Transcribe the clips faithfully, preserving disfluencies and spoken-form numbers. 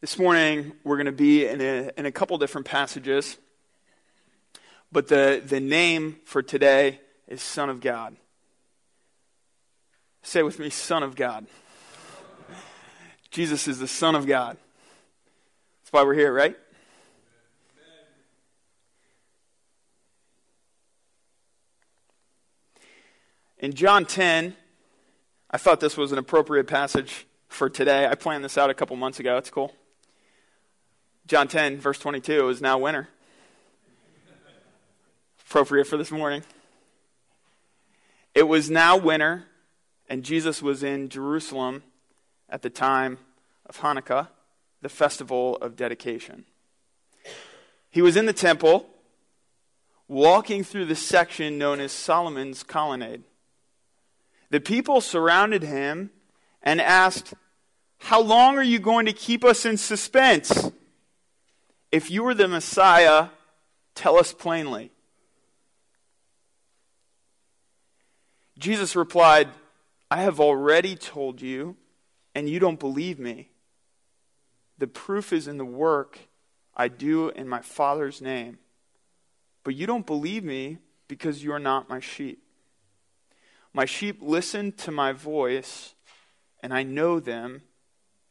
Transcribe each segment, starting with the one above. This morning, we're going to be in a, in a couple different passages, but the, the name for today is Son of God. Say with me, Son of God. Jesus is the Son of God. That's why we're here, right? In John ten, I thought this was an appropriate passage for today. I planned this out a couple months ago. It's cool. John ten, verse twenty-two, is now winter. Appropriate for this morning. It was now winter, and Jesus was in Jerusalem at the time of Hanukkah, the festival of dedication. He was in the temple, walking through the section known as Solomon's Colonnade. The people surrounded him and asked, "How long are you going to keep us in suspense? If you are the Messiah, tell us plainly." Jesus replied, "I have already told you, and you don't believe me. The proof is in the work I do in my Father's name. But you don't believe me because you are not my sheep. My sheep listen to my voice, and I know them,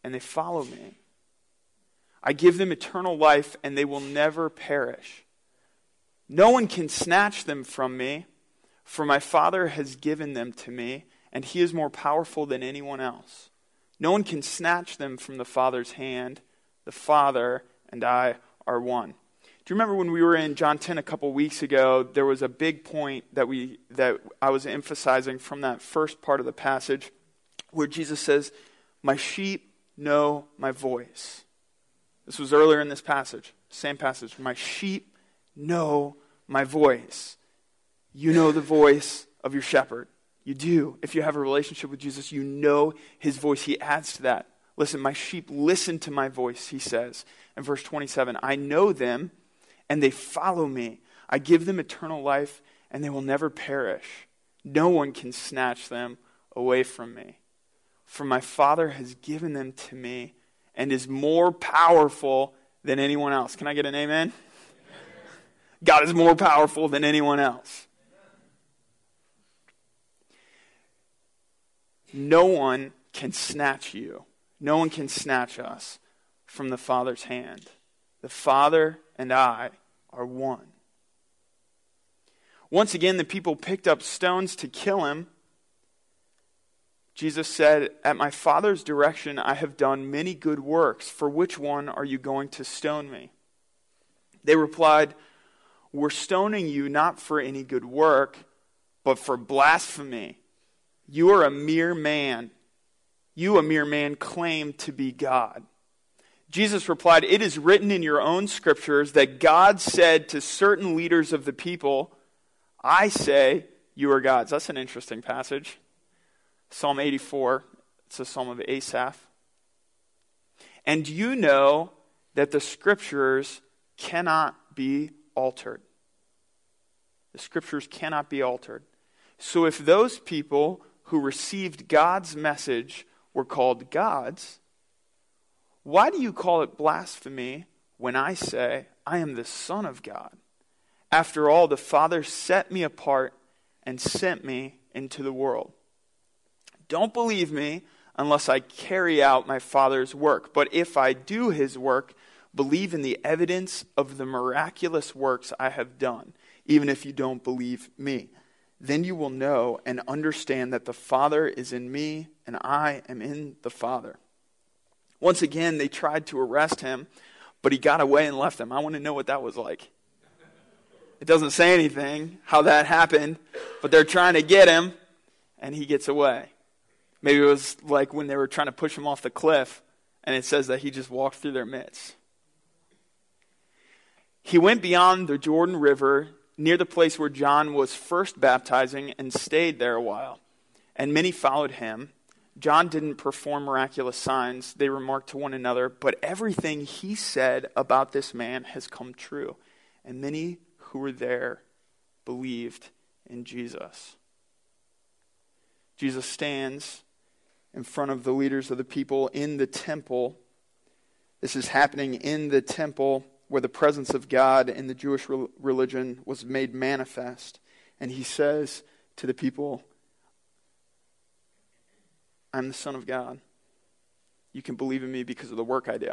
and they follow me. I give them eternal life, and they will never perish. No one can snatch them from me, for my Father has given them to me, and he is more powerful than anyone else. No one can snatch them from the Father's hand. The Father and I are one." Do you remember when we were in John ten a couple weeks ago, there was a big point that we that I was emphasizing from that first part of the passage, where Jesus says, "My sheep know my voice." This was earlier in this passage, same passage. "My sheep know my voice." You know the voice of your shepherd. You do. If you have a relationship with Jesus, you know his voice. He adds to that. Listen, "My sheep listen to my voice," he says. In verse twenty-seven, "I know them and they follow me. I give them eternal life and they will never perish. No one can snatch them away from me. For my Father has given them to me and is more powerful than anyone else." Can I get an amen? God is more powerful than anyone else. No one can snatch you. No one can snatch us from the Father's hand. The Father and I are one. Once again, the people picked up stones to kill him. Jesus said, "At my Father's direction, I have done many good works. For which one are you going to stone me?" They replied, "We're stoning you not for any good work, but for blasphemy. You are a mere man. You, a mere man, claim to be God." Jesus replied, "It is written in your own scriptures that God said to certain leaders of the people, 'I say you are gods.'" That's an interesting passage. Psalm eighty-four, it's a psalm of Asaph. "And you know that the scriptures cannot be altered." The scriptures cannot be altered. "So if those people who received God's message were called gods, why do you call it blasphemy when I say, 'I am the Son of God'? After all, the Father set me apart and sent me into the world. Don't believe me unless I carry out my Father's work. But if I do his work, believe in the evidence of the miraculous works I have done, even if you don't believe me. Then you will know and understand that the Father is in me and I am in the Father." Once again, they tried to arrest him, but he got away and left them. I want to know what that was like. It doesn't say anything how that happened, but they're trying to get him, and he gets away. Maybe it was like when they were trying to push him off the cliff, and it says that he just walked through their midst. He went beyond the Jordan River near the place where John was first baptizing and stayed there a while. And many followed him. John didn't perform miraculous signs, they remarked to one another, but everything he said about this man has come true. And many who were there believed in Jesus. Jesus stands in front of the leaders of the people in the temple. This is happening in the temple where the presence of God in the Jewish religion was made manifest. And he says to the people, I'm the Son of God. You can believe in me because of the work I do.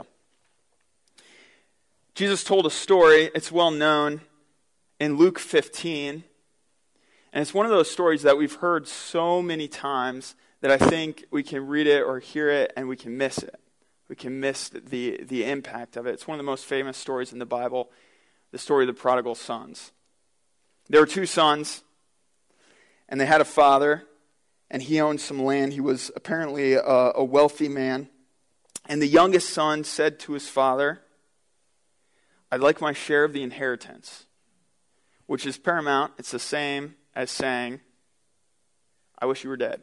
Jesus told a story, it's well known, in Luke fifteen. And it's one of those stories that we've heard so many times that I think we can read it or hear it and we can miss it. We can miss the, the impact of it. It's one of the most famous stories in the Bible, the story of the prodigal sons. There were two sons, and they had a father, and he owned some land. He was apparently a, a wealthy man. And the youngest son said to his father, I'd like my share of the inheritance, which is paramount. It's the same as saying, I wish you were dead.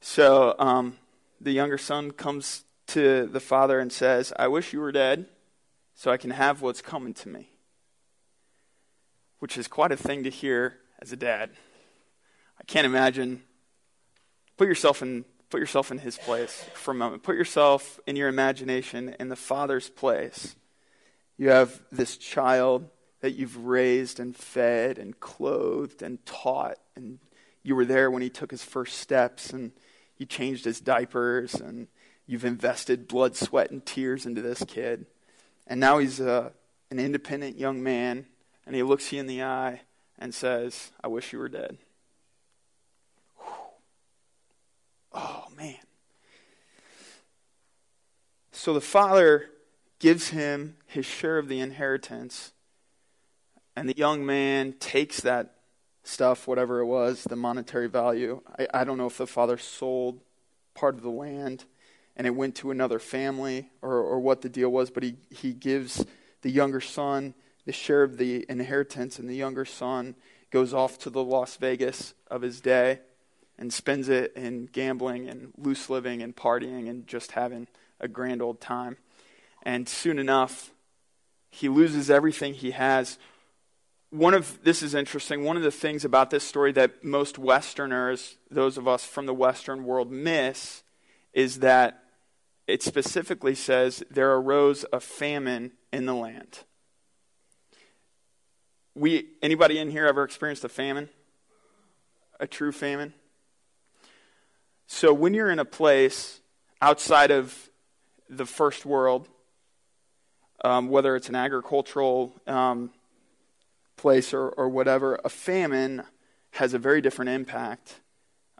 So um, the younger son comes to the father and says, I wish you were dead so I can have what's coming to me, which is quite a thing to hear as a dad. I can't imagine. Put yourself in, put yourself in his place for a moment. Put yourself in your imagination in the father's place. You have this child that you've raised and fed and clothed and taught, and you were there when he took his first steps, and you changed his diapers, and you've invested blood, sweat, and tears into this kid. And now he's a, an independent young man, and he looks you in the eye and says, I wish you were dead. Whew. Oh, man. So the father gives him his share of the inheritance. And the young man takes that stuff, whatever it was, the monetary value. I, I don't know if the father sold part of the land and it went to another family or, or what the deal was, but he, he gives the younger son the share of the inheritance, and the younger son goes off to the Las Vegas of his day and spends it in gambling and loose living and partying and just having a grand old time. And soon enough, he loses everything he has. One of, this is interesting, one of the things about this story that most Westerners, those of us from the Western world, miss is that it specifically says there arose a famine in the land. We, anybody in here ever experienced a famine? A true famine? So when you're in a place outside of the first world, um, whether it's an agricultural um place or, or whatever, a famine has a very different impact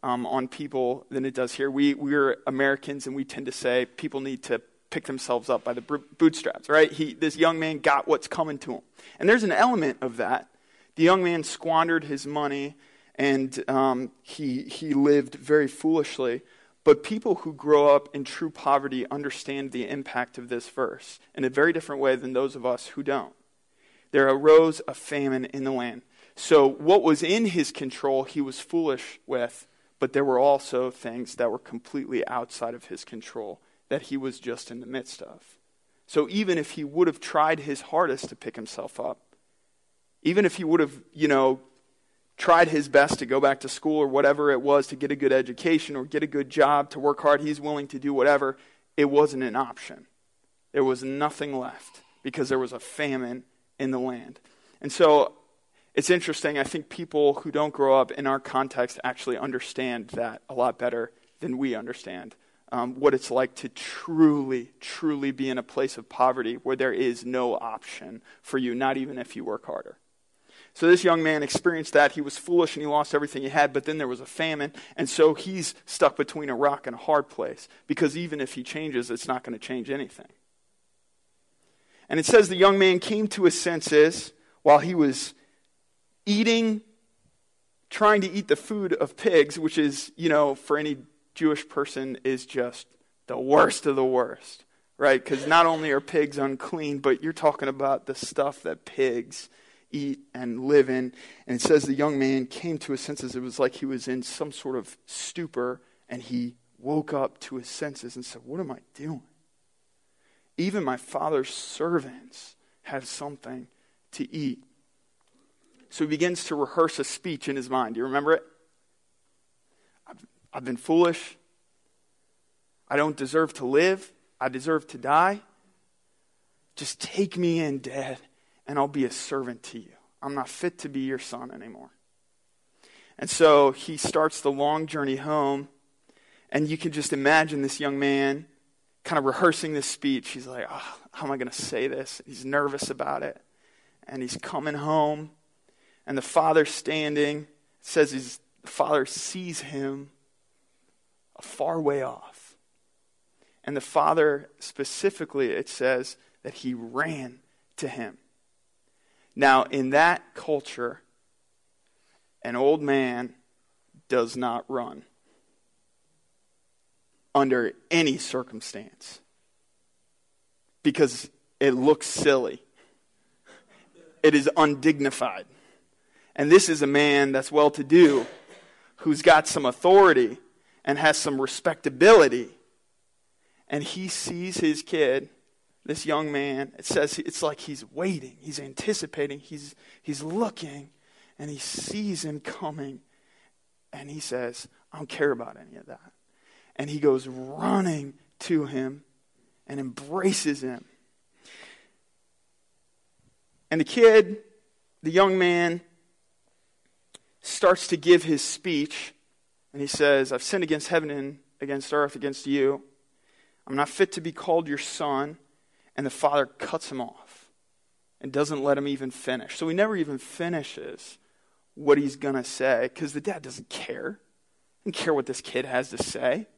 um, on people than it does here. We, we're Americans, and we tend to say people need to pick themselves up by the bootstraps, right? He, this young man got what's coming to him. And there's an element of that. The young man squandered his money, and um, he, he lived very foolishly. But people who grow up in true poverty understand the impact of this verse in a very different way than those of us who don't. There arose a famine in the land. So what was in his control, he was foolish with, but there were also things that were completely outside of his control that he was just in the midst of. So even if he would have tried his hardest to pick himself up, even if he would have, you know, tried his best to go back to school or whatever it was to get a good education or get a good job, to work hard, he's willing to do whatever, it wasn't an option. There was nothing left because there was a famine in the land. And so it's interesting. I think people who don't grow up in our context actually understand that a lot better than we understand um, what it's like to truly, truly be in a place of poverty where there is no option for you, not even if you work harder. So this young man experienced that. He was foolish and he lost everything he had, but then there was a famine. And so he's stuck between a rock and a hard place because even if he changes, it's not going to change anything. And it says the young man came to his senses while he was eating, trying to eat the food of pigs, which is, you know, for any Jewish person is just the worst of the worst, right? Because not only are pigs unclean, but you're talking about the stuff that pigs eat and live in. And it says the young man came to his senses. It was like he was in some sort of stupor, and he woke up to his senses and said, what am I doing? Even my father's servants have something to eat. So he begins to rehearse a speech in his mind. Do you remember it? I've, I've been foolish. I don't deserve to live. I deserve to die. Just take me in, Dad, and I'll be a servant to you. I'm not fit to be your son anymore. And so he starts the long journey home, and you can just imagine this young man kind of rehearsing this speech. He's like, oh, how am I going to say this? He's nervous about it. And he's coming home, and the father standing, says he's, the father sees him a far way off. And the father specifically, it says that he ran to him. Now, in that culture, an old man does not run under any circumstance because it looks silly. It is undignified. And this is a man that's well-to-do who's got some authority and has some respectability. And he sees his kid, this young man, it says it's like he's waiting, he's anticipating, he's he's looking, and he sees him coming, and he says, I don't care about any of that. And he goes running to him and embraces him. And the kid, the young man, starts to give his speech, and he says, I've sinned against heaven and against earth, against you. I'm not fit to be called your son. And the father cuts him off and doesn't let him even finish. So he never even finishes what he's going to say because the dad doesn't care. He doesn't care what this kid has to say.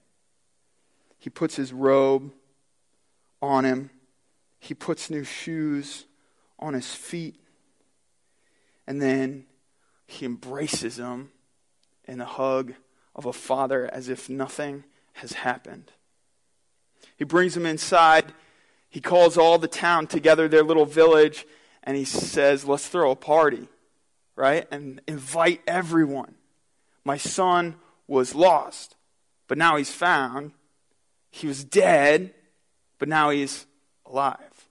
He puts his robe on him. He puts new shoes on his feet. And then he embraces him in the hug of a father as if nothing has happened. He brings him inside. He calls all the town together, their little village, and he says, let's throw a party, right? And invite everyone. My son was lost, but now he's found. He was dead, but now he's alive.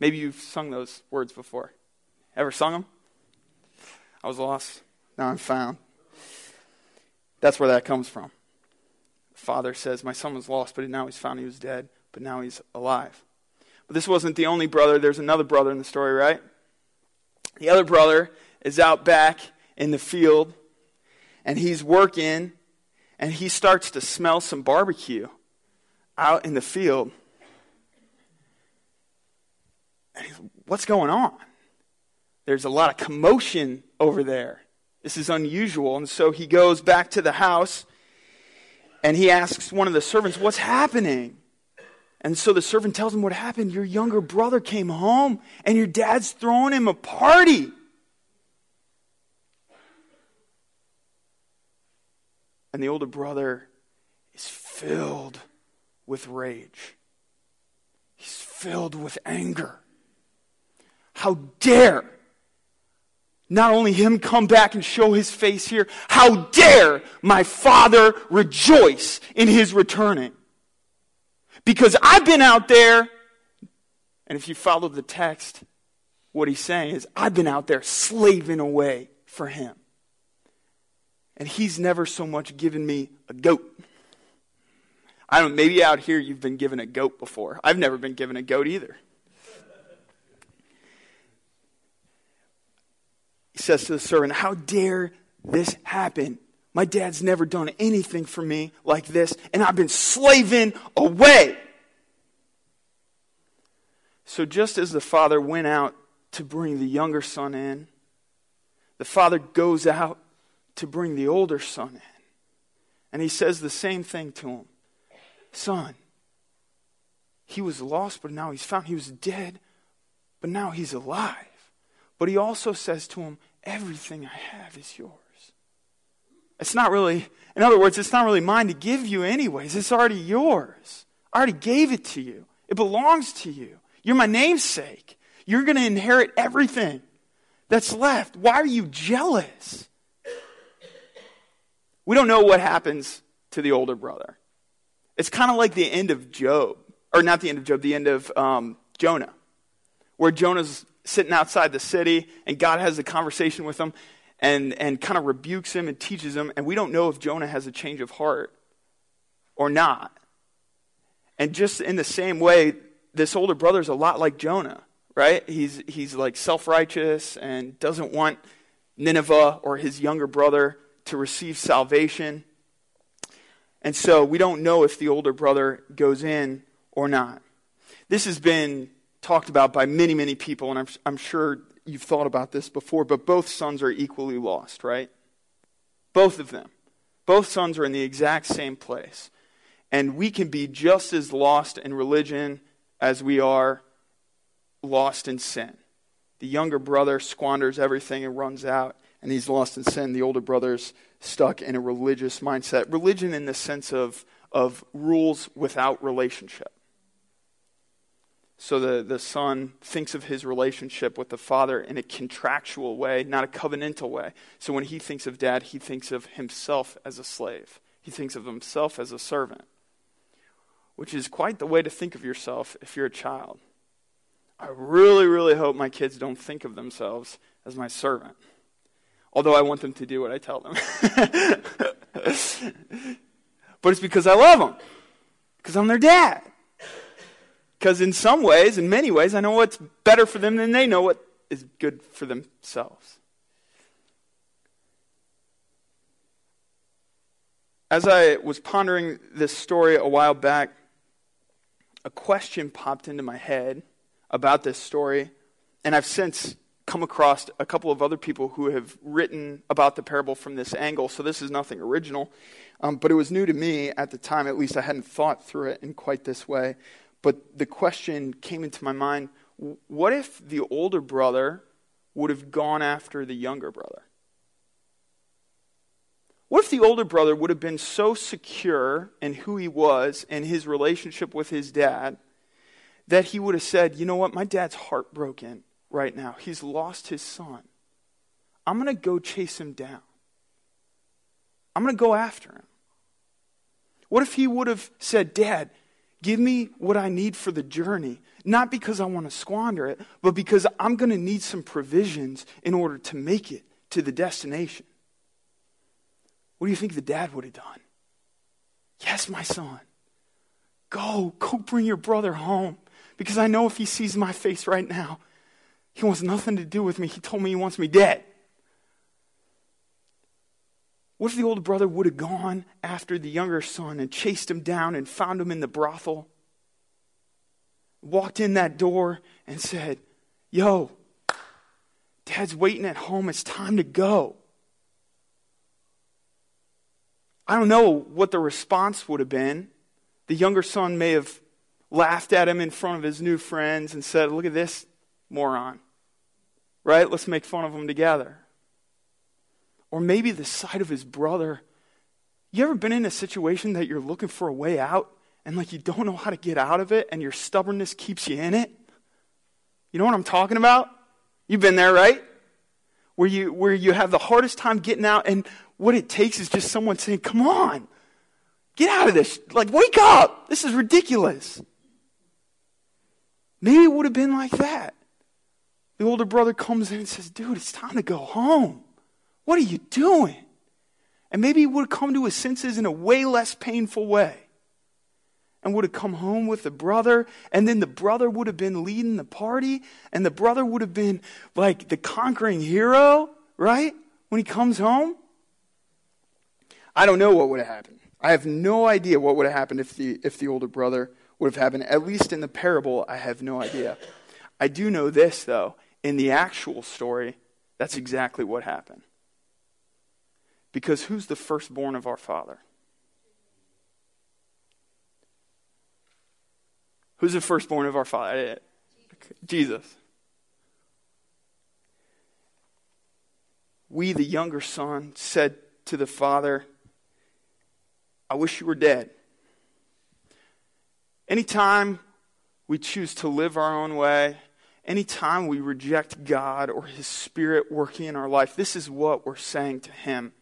Maybe you've sung those words before. Ever sung them? I was lost, now I'm found. That's where that comes from. The father says, my son was lost, but now he's found. He was dead, but now he's alive. But this wasn't the only brother. There's another brother in the story, right? The other brother is out back in the field, and he's working, and he starts to smell some barbecue out in the field. And he's, what's going on? There's a lot of commotion over there. This is unusual. And so he goes back to the house, and he asks one of the servants, what's happening? And so the servant tells him what happened. Your younger brother came home, and your dad's throwing him a party. And the older brother is filled with rage. He's filled with anger. How dare not only him come back and show his face here, how dare my father rejoice in his returning? Because I've been out there, and if you follow the text, what he's saying is, I've been out there slaving away for him. And he's never so much given me a goat. I don't, maybe out here you've been given a goat before. I've never been given a goat either. He says to the servant, how dare this happen? My dad's never done anything for me like this, and I've been slaving away. So just as the father went out to bring the younger son in, the father goes out to bring the older son in. And he says the same thing to him. Son, he was lost, but now he's found. He was dead, but now he's alive. But he also says to him, everything I have is yours. It's not really, in other words, it's not really mine to give you anyways. It's already yours. I already gave it to you. It belongs to you. You're my namesake. You're going to inherit everything that's left. Why are you jealous? We don't know what happens to the older brother. It's kind of like the end of Job, or not the end of Job, the end of um, Jonah, where Jonah's sitting outside the city and God has a conversation with him. And and kind of rebukes him and teaches him. And we don't know if Jonah has a change of heart or not. And just in the same way, this older brother's a lot like Jonah, right? He's he's like self-righteous and doesn't want Nineveh or his younger brother to receive salvation. And so we don't know if the older brother goes in or not. This has been talked about by many, many people, and I'm, I'm sure you've thought about this before, but both sons are equally lost, right? Both of them. Both sons are in the exact same place. And we can be just as lost in religion as we are lost in sin. The younger brother squanders everything and runs out, and he's lost in sin. The older brother's stuck in a religious mindset. Religion in the sense of, of rules without relationship. So the, the son thinks of his relationship with the father in a contractual way, not a covenantal way. So when he thinks of dad, he thinks of himself as a slave. He thinks of himself as a servant, which is quite the way to think of yourself if you're a child. I really, really hope my kids don't think of themselves as my servant, although I want them to do what I tell them. But it's because I love them, because I'm their dad. Because in some ways, in many ways, I know what's better for them than they know what is good for themselves. As I was pondering this story a while back, a question popped into my head about this story, and I've since come across a couple of other people who have written about the parable from this angle, so this is nothing original, um, but it was new to me at the time. At least I hadn't thought through it in quite this way. But the question came into my mind, what if the older brother would have gone after the younger brother? What if the older brother would have been so secure in who he was and his relationship with his dad that he would have said, you know what, my dad's heartbroken right now. He's lost his son. I'm going to go chase him down. I'm going to go after him. What if he would have said, Dad, give me what I need for the journey, not because I want to squander it, but because I'm going to need some provisions in order to make it to the destination. What do you think the dad would have done? Yes, my son. Go, go bring your brother home, because I know if he sees my face right now, he wants nothing to do with me. He told me he wants me dead. What if the older brother would have gone after the younger son and chased him down and found him in the brothel? Walked in that door and said, yo, Dad's waiting at home. It's time to go. I don't know what the response would have been. The younger son may have laughed at him in front of his new friends and said, look at this moron. Right? Let's make fun of him together. Or maybe the sight of his brother. You ever been in a situation that you're looking for a way out and like you don't know how to get out of it and your stubbornness keeps you in it? You know what I'm talking about? You've been there, right? Where you where you have the hardest time getting out, and what it takes is just someone saying, come on, get out of this. Like, wake up. This is ridiculous. Maybe it would have been like that. The older brother comes in and says, dude, it's time to go home. What are you doing? And maybe he would have come to his senses in a way less painful way and would have come home with the brother, and then the brother would have been leading the party, and the brother would have been like the conquering hero, right? When he comes home. I don't know what would have happened. I have no idea what would have happened if the if the older brother would have happened. At least in the parable, I have no idea. I do know this, though. In the actual story, that's exactly what happened. Because who's the firstborn of our Father? Who's the firstborn of our Father? Jesus. We, the younger son, said to the Father, I wish you were dead. Anytime we choose to live our own way, anytime we reject God or His Spirit working in our life, this is what we're saying to Him.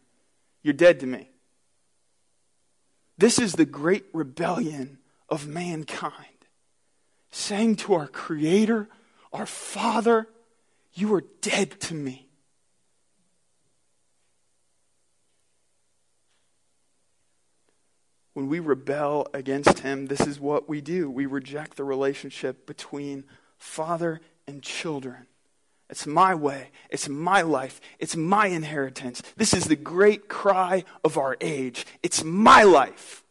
You're dead to me. This is the great rebellion of mankind. Saying to our Creator, our Father, you are dead to me. When we rebel against him, this is what we do. We reject the relationship between father and children. It's my way. It's my life. It's my inheritance. This is the great cry of our age. It's my life.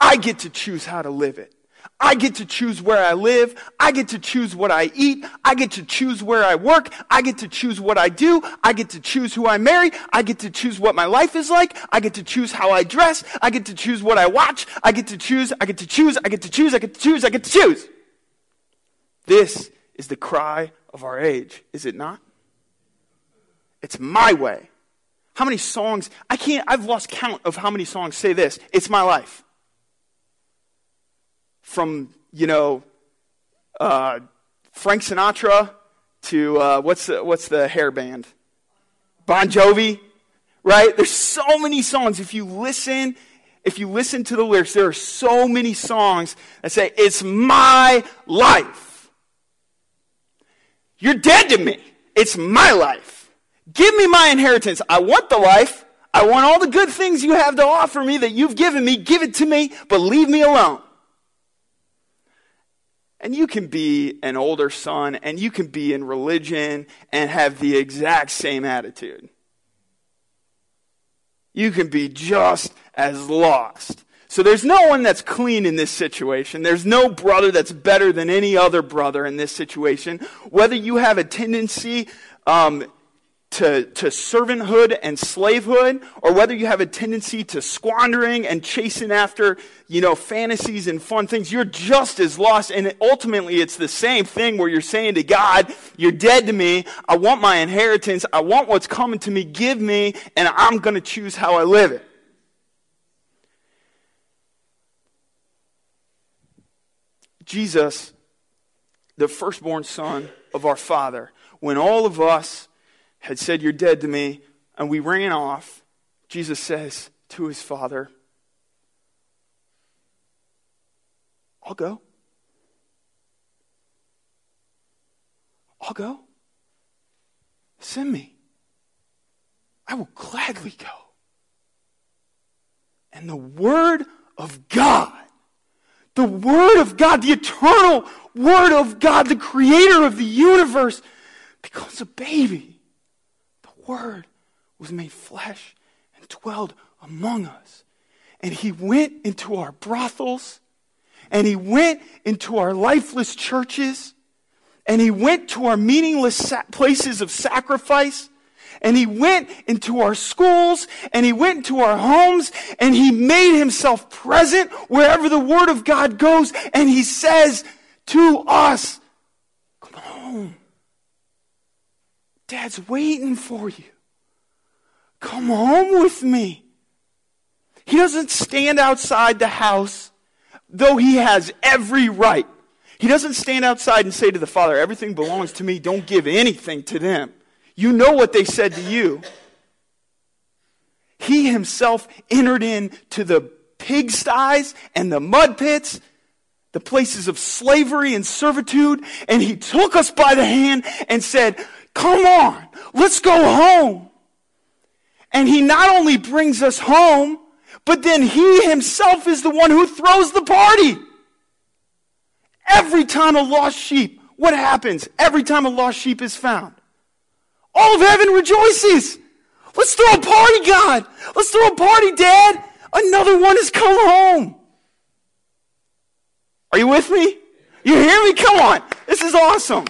I get to choose how to live it. I get to choose where I live. I get to choose what I eat. I get to choose where I work. I get to choose what I do. I get to choose who I marry. I get to choose what my life is like. I get to choose how I dress. I get to choose what I watch. I get to choose. I get to choose. I get to choose. I get to choose. I get to choose. This is the cry of our age, is it not? It's my way. How many songs? I can't, I've lost count of how many songs say this. It's my life. From, you know, uh, Frank Sinatra to, uh, what's the, what's the hair band? Bon Jovi, right? There's so many songs. If you listen, if you listen to the lyrics, there are so many songs that say, it's my life. You're dead to me. It's my life. Give me my inheritance. I want the life. I want all the good things you have to offer me that you've given me. Give it to me, but leave me alone. And you can be an older son, and you can be in religion and have the exact same attitude. You can be just as lost. So there's no one that's clean in this situation. There's no brother that's better than any other brother in this situation. Whether you have a tendency um, to, to servanthood and slavehood, or whether you have a tendency to squandering and chasing after, you know, fantasies and fun things, you're just as lost. And ultimately, it's the same thing where you're saying to God, you're dead to me. I want my inheritance. I want what's coming to me. Give me, and I'm going to choose how I live it. Jesus, the firstborn son of our Father, when all of us had said, you're dead to me, and we ran off, Jesus says to his Father, I'll go. I'll go. Send me. I will gladly go. And the Word of God, the Word of God, the eternal Word of God, the Creator of the universe, becomes a baby. Word was made flesh and dwelled among us. And he went into our brothels, and he went into our lifeless churches, and he went to our meaningless places of sacrifice, and he went into our schools, and he went into our homes, and he made himself present wherever the Word of God goes, and he says to us, come home. Dad's waiting for you. Come home with me. He doesn't stand outside the house, though he has every right. He doesn't stand outside and say to the Father, everything belongs to me. Don't give anything to them. You know what they said to you. He himself entered into the pigsties and the mud pits, the places of slavery and servitude, and he took us by the hand and said, come on, let's go home. And he not only brings us home, but then he himself is the one who throws the party. Every time a lost sheep, what happens? Every time a lost sheep is found, all of heaven rejoices. Let's throw a party, God. Let's throw a party, Dad. Another one has come home. Are you with me? You hear me? Come on. This is awesome.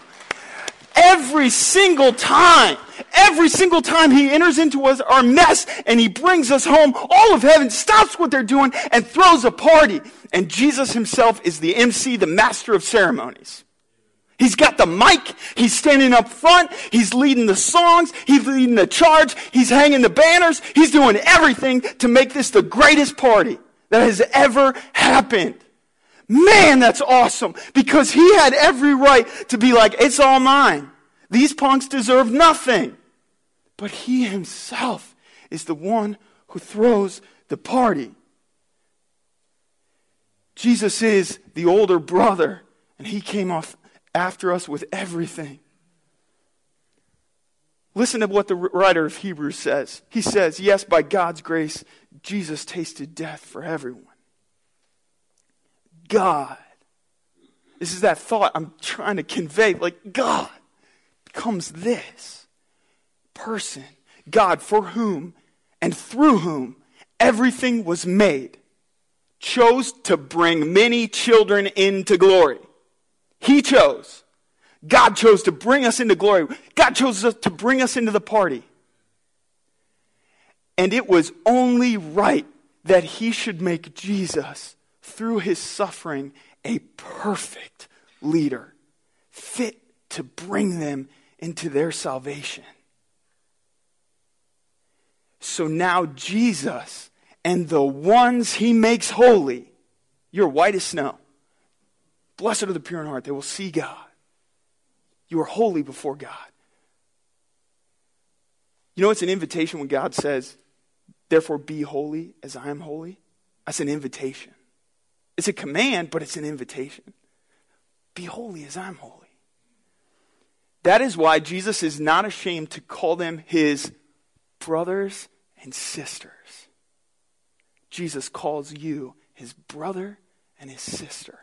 Every single time, every single time he enters into us, our mess, and he brings us home, all of heaven stops what they're doing and throws a party. And Jesus himself is the M C, the master of ceremonies. He's got the mic. He's standing up front. He's leading the songs. He's leading the charge. He's hanging the banners. He's doing everything to make this the greatest party that has ever happened. Man, that's awesome, because he had every right to be like, it's all mine. These punks deserve nothing. But he himself is the one who throws the party. Jesus is the older brother, and he came off after us with everything. Listen to what the writer of Hebrews says. He says, yes, by God's grace, Jesus tasted death for everyone. God. This is that thought I'm trying to convey. Like, God becomes this person. God for whom and through whom everything was made chose to bring many children into glory. He chose. God chose to bring us into glory. God chose to bring us into the party. And it was only right that he should make Jesus, through his suffering, a perfect leader, fit to bring them into their salvation. So now Jesus and the ones he makes holy, you're white as snow. Blessed are the pure in heart, they will see God. You are holy before God. You know, it's an invitation when God says, therefore be holy as I am holy. That's an invitation. It's a command, but it's an invitation. Be holy as I'm holy. That is why Jesus is not ashamed to call them his brothers and sisters. Jesus calls you his brother and his sister.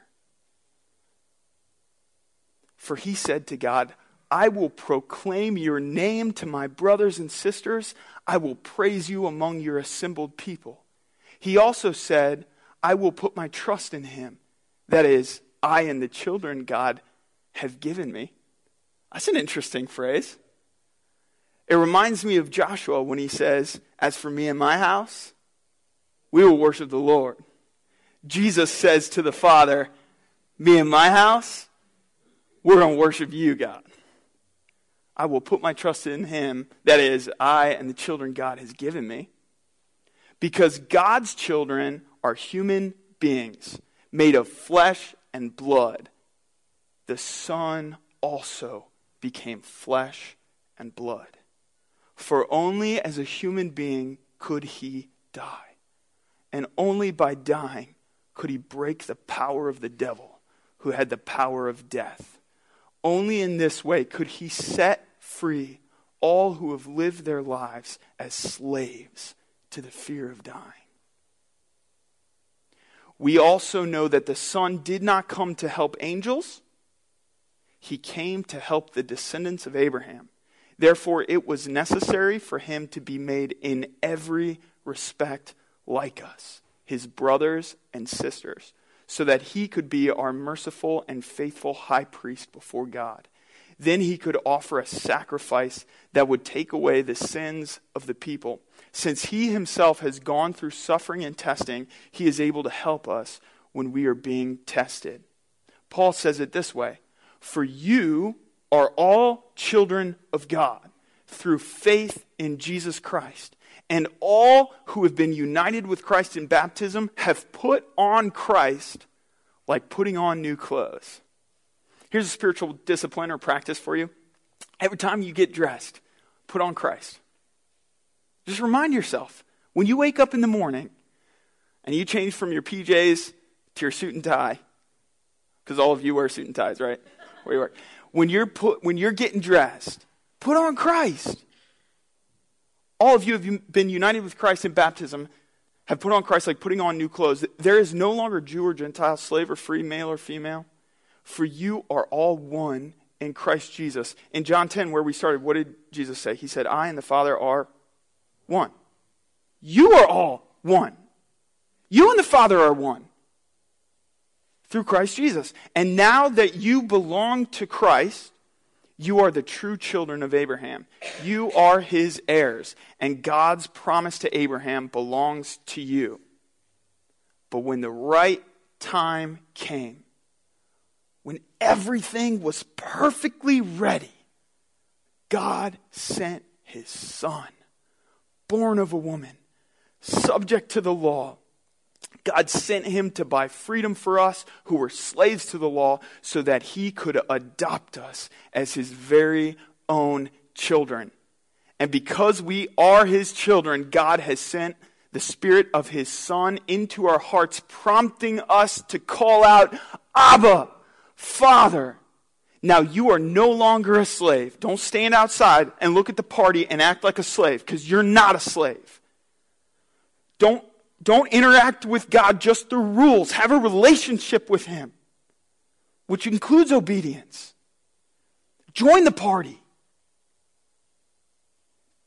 For he said to God, I will proclaim your name to my brothers and sisters. I will praise you among your assembled people. He also said, I will put my trust in him. That is, I and the children God have given me. That's an interesting phrase. It reminds me of Joshua when he says, as for me and my house, we will worship the Lord. Jesus says to the Father, me and my house, we're going to worship you, God. I will put my trust in him. That is, I and the children God has given me. Because God's children are human beings made of flesh and blood. The Son also became flesh and blood. For only as a human being could he die. And only by dying could he break the power of the devil, who had the power of death. Only in this way could he set free all who have lived their lives as slaves to the fear of dying. We also know that the Son did not come to help angels. He came to help the descendants of Abraham. Therefore, it was necessary for him to be made in every respect like us, his brothers and sisters, so that he could be our merciful and faithful high priest before God. Then he could offer a sacrifice that would take away the sins of the people. Since he himself has gone through suffering and testing, he is able to help us when we are being tested. Paul says it this way, for you are all children of God through faith in Jesus Christ. And all who have been united with Christ in baptism have put on Christ like putting on new clothes. Here's a spiritual discipline or practice for you. Every time you get dressed, put on Christ. Just remind yourself, when you wake up in the morning and you change from your P Js to your suit and tie, because all of you wear suit and ties, right? Where you work. When you're put, when you're getting dressed, put on Christ. All of you have been united with Christ in baptism, have put on Christ like putting on new clothes. There is no longer Jew or Gentile, slave or free, male or female, for you are all one in Christ Jesus. In John ten, where we started, what did Jesus say? He said, I and the Father are one. You are all one. You and the Father are one through Christ Jesus. And now that you belong to Christ, you are the true children of Abraham. You are his heirs, and God's promise to Abraham belongs to you. But when the right time came, when everything was perfectly ready, God sent his Son, born of a woman, subject to the law. God sent him to buy freedom for us who were slaves to the law so that he could adopt us as his very own children. And because we are his children, God has sent the Spirit of his Son into our hearts, prompting us to call out, Abba, Father. Now you are no longer a slave. Don't stand outside and look at the party and act like a slave, because you're not a slave. Don't Don't interact with God just through rules. Have a relationship with Him, which includes obedience. Join the party.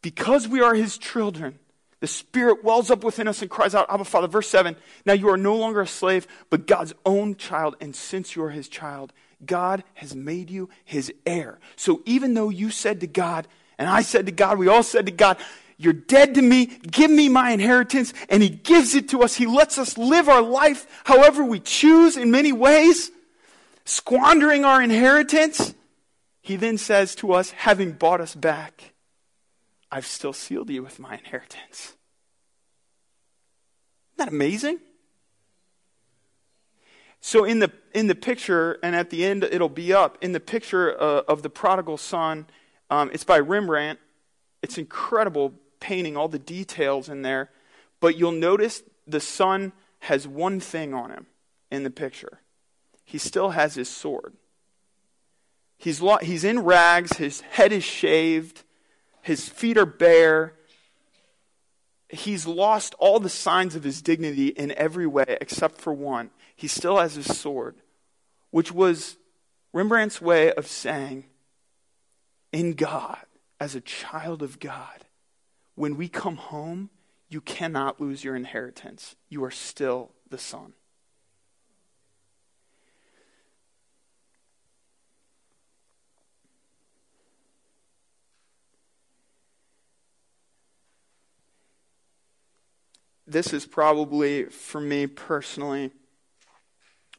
Because we are His children, the Spirit wells up within us and cries out, Abba, Father. Verse seven, now you are no longer a slave, but God's own child. And since you are His child, God has made you His heir. So even though you said to God, and I said to God, we all said to God, you're dead to me, give me my inheritance, and He gives it to us. He lets us live our life however we choose in many ways, squandering our inheritance. He then says to us, having bought us back, I've still sealed you with my inheritance. Isn't that amazing? So in the in the picture, and at the end it'll be up, in the picture uh, of the prodigal son, um, it's by Rembrandt. It's incredible painting, all the details in there. But you'll notice the son has one thing on him in the picture. He still has his sword. He's lo- he's in rags, his head is shaved, his feet are bare. He's lost all the signs of his dignity in every way except for one. He still has his sword, which was Rembrandt's way of saying, in God, as a child of God, when we come home, you cannot lose your inheritance. You are still the son. This is probably, for me personally,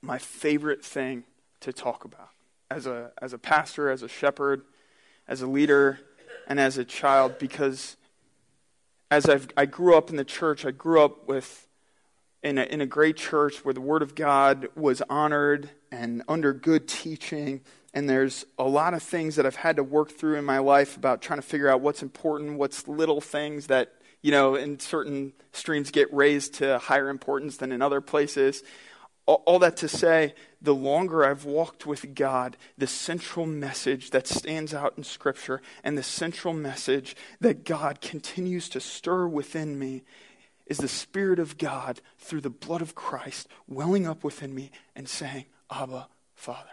my favorite thing to talk about as a as a pastor, as a shepherd, as a leader, and as a child, because as I've, I grew up in the church, I grew up with in a, in a great church where the Word of God was honored and under good teaching, and there's a lot of things that I've had to work through in my life about trying to figure out what's important, what's little things that, you know, and certain streams get raised to higher importance than in other places. All, all that to say, the longer I've walked with God, the central message that stands out in Scripture and the central message that God continues to stir within me is the Spirit of God through the blood of Christ welling up within me and saying, Abba, Father.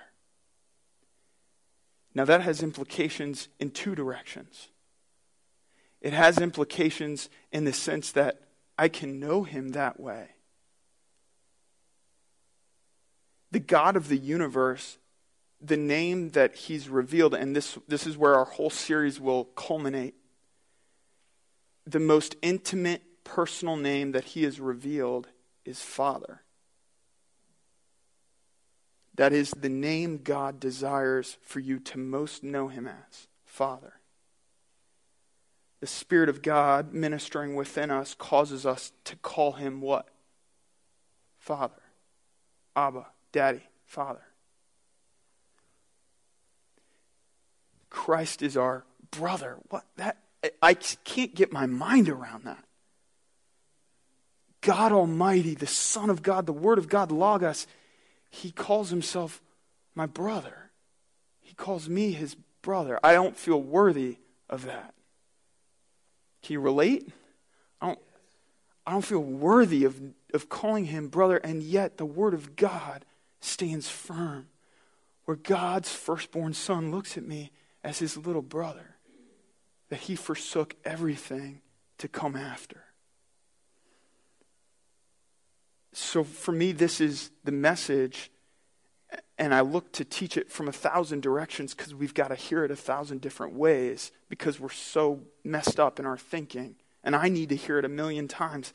Now that has implications in two directions. It has implications in the sense that I can know Him that way. The God of the universe, the name that He's revealed, and this, this is where our whole series will culminate, the most intimate personal name that He has revealed is Father. That is the name God desires for you to most know Him as, Father. The Spirit of God ministering within us causes us to call Him what? Father. Abba, Daddy, Father. Christ is our brother. What? That I can't get my mind around that. God Almighty, the Son of God, the Word of God, Logos, He calls Himself my brother. He calls me His brother. I don't feel worthy of that. Can you relate? I don't, I don't feel worthy of, of calling Him brother, and yet the Word of God stands firm where God's firstborn Son looks at me as His little brother that He forsook everything to come after. So for me, this is the message, and I look to teach it from a thousand directions because we've got to hear it a thousand different ways because we're so messed up in our thinking. And I need to hear it a million times.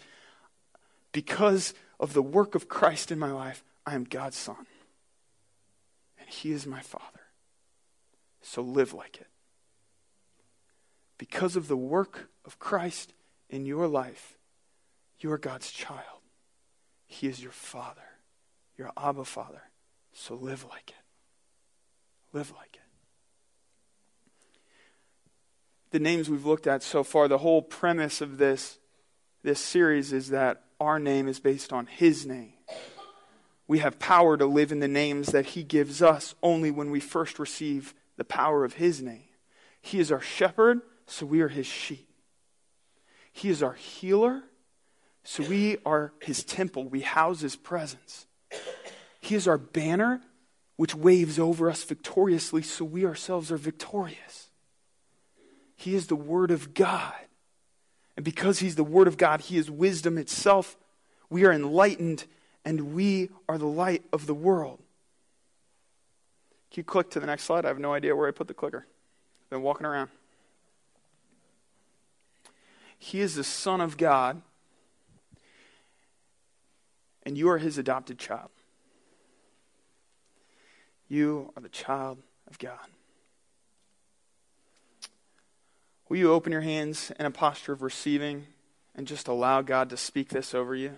Because of the work of Christ in my life, I am God's son. And He is my Father. So live like it. Because of the work of Christ in your life, you are God's child. He is your Father, your Abba Father. So live like it. Live like it. The names we've looked at so far, the whole premise of this, this series is that our name is based on His name. We have power to live in the names that He gives us only when we first receive the power of His name. He is our shepherd, so we are His sheep. He is our healer, So we are his temple. We house his presence. He is our banner, which waves over us victoriously, so we ourselves are victorious. He is the Word of God. And because he's the Word of God, he is wisdom itself. We are enlightened, and we are the light of the world. Can you click to the next slide? I have no idea where I put the clicker. I've been walking around. He is the Son of God, and you are his adopted child. You are the child of God. Will you open your hands in a posture of receiving and just allow God to speak this over you?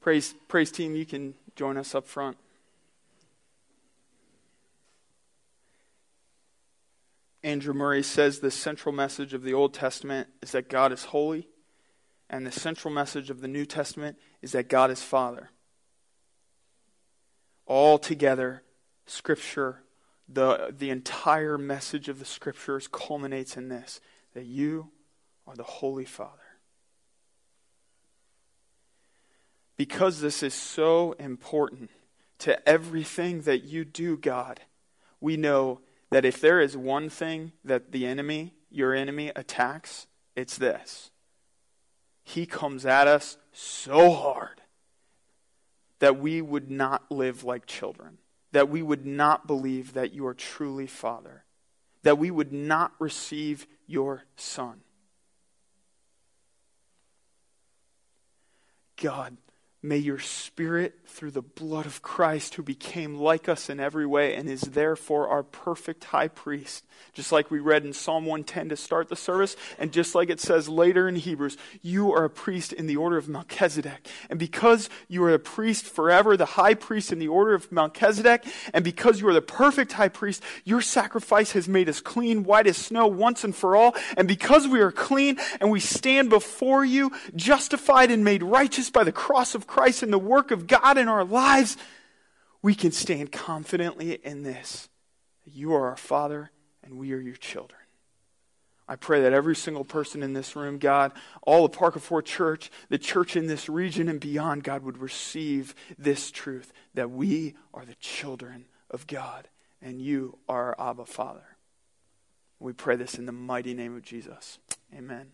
Praise, praise team, you can join us up front. Andrew Murray says the central message of the Old Testament is that God is holy, and the central message of the New Testament is that God is Father. Altogether, Scripture, the, the entire message of the Scriptures culminates in this, that you are the Holy Father. Because this is so important to everything that you do, God, we know that if there is one thing that the enemy, your enemy, attacks, it's this. He comes at us so hard that we would not live like children, that we would not believe that you are truly Father, that we would not receive your Son. God, may your Spirit, through the blood of Christ, who became like us in every way and is therefore our perfect high priest, just like we read in Psalm one ten to start the service, and just like it says later in Hebrews, you are a priest in the order of Melchizedek. And because you are a priest forever, the high priest in the order of Melchizedek, and because you are the perfect high priest, your sacrifice has made us clean, white as snow, once and for all. And because we are clean and we stand before you, justified and made righteous by the cross of Christ, Christ and the work of God in our lives, we can stand confidently in this. You are our Father and we are your children. I pray that every single person in this room, God, all of Parker Ford Church, the church in this region and beyond, God, would receive this truth that we are the children of God and you are our Abba Father. We pray this in the mighty name of Jesus. Amen.